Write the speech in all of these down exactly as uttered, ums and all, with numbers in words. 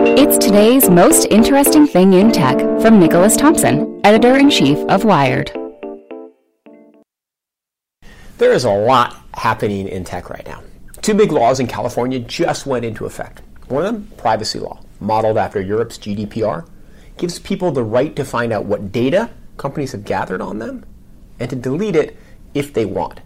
It's today's most interesting thing in tech from Nicholas Thompson, editor-in-chief of Wired. There is a lot happening in tech right now. Two big laws in California just went into effect. One of them, privacy law, modeled after Europe's G D P R, gives people the right to find out what data companies have gathered on them and to delete it if they want.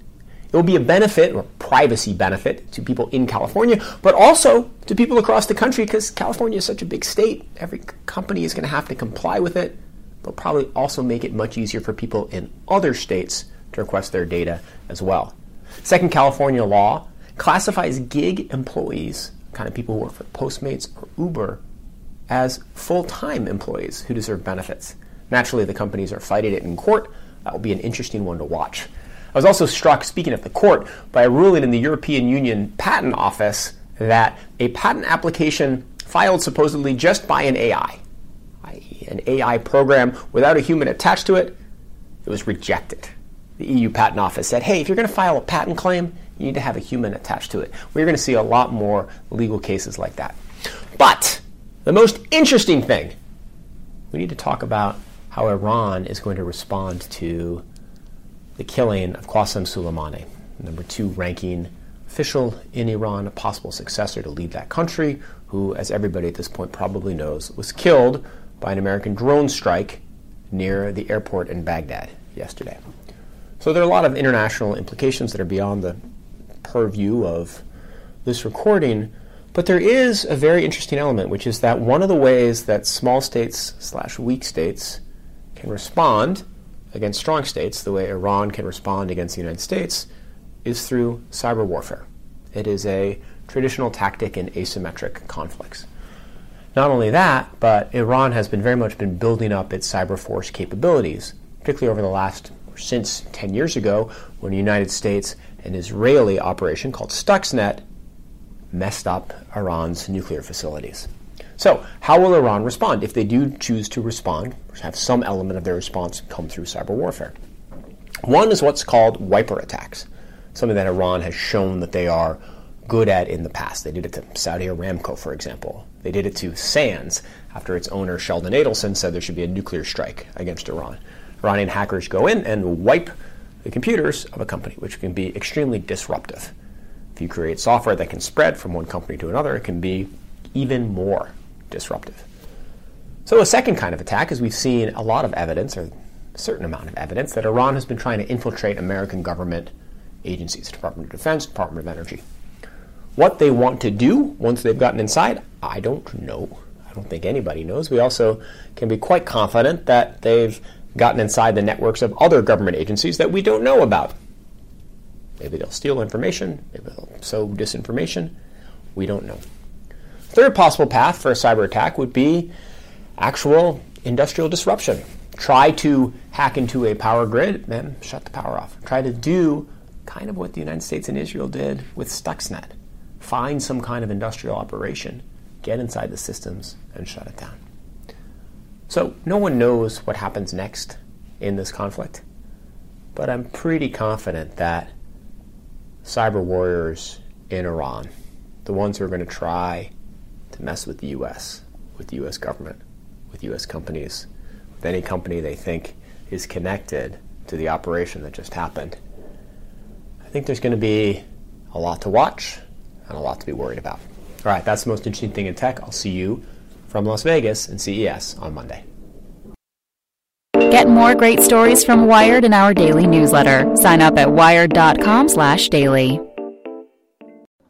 It will be a benefit, or privacy benefit, to people in California, but also to people across the country, because California is such a big state. Every company is going to have to comply with it. They'll probably also make it much easier for people in other states to request their data as well. Second California law classifies gig employees, kind of people who work for Postmates or Uber, as full-time employees who deserve benefits. Naturally, the companies are fighting it in court. That will be an interesting one to watch. I was also struck, speaking of the court, by a ruling in the European Union Patent Office that a patent application filed supposedly just by an A I, that is an A I program without a human attached to it, it was rejected. The E U Patent Office said, hey, if you're going to file a patent claim, you need to have a human attached to it. We're going to see a lot more legal cases like that. But the most interesting thing, we need to talk about how Iran is going to respond to the killing of Qassem Soleimani, number two ranking official in Iran, a possible successor to lead that country, who, as everybody at this point probably knows, was killed by an American drone strike near the airport in Baghdad yesterday. So there are a lot of international implications that are beyond the purview of this recording, but there is a very interesting element, which is that one of the ways that small states slash weak states can respond against strong states, the way Iran can respond against the United States, is through cyber warfare. It is a traditional tactic in asymmetric conflicts. Not only that, but Iran has been very much been building up its cyber force capabilities, particularly over the last, or since ten years ago, when the United States and Israeli operation called Stuxnet messed up Iran's nuclear facilities. So how will Iran respond if they do choose to respond, or have some element of their response come through cyber warfare? One is what's called wiper attacks, something that Iran has shown that they are good at in the past. They did it to Saudi Aramco, for example. They did it to SANS after its owner, Sheldon Adelson, said there should be a nuclear strike against Iran. Iranian hackers go in and wipe the computers of a company, which can be extremely disruptive. If you create software that can spread from one company to another, it can be even more disruptive. So a second kind of attack is we've seen a lot of evidence, or a certain amount of evidence, that Iran has been trying to infiltrate American government agencies, Department of Defense, Department of Energy. What they want to do once they've gotten inside, I don't know. I don't think anybody knows. We also can be quite confident that they've gotten inside the networks of other government agencies that we don't know about. Maybe they'll steal information, maybe they'll sow disinformation. We don't know. Third possible path for a cyber attack would be actual industrial disruption. Try to hack into a power grid, then shut the power off. Try to do kind of what the United States and Israel did with Stuxnet. Find some kind of industrial operation, get inside the systems, and shut it down. So no one knows what happens next in this conflict, but I'm pretty confident that cyber warriors in Iran, the ones who are going to try to mess with the U S, with the U S government, with U S companies, with any company they think is connected to the operation that just happened. I think there's going to be a lot to watch and a lot to be worried about. All right, that's the most interesting thing in tech. I'll see you from Las Vegas and C E S on Monday. Get more great stories from Wired in our daily newsletter. Sign up at wired dot com slash daily.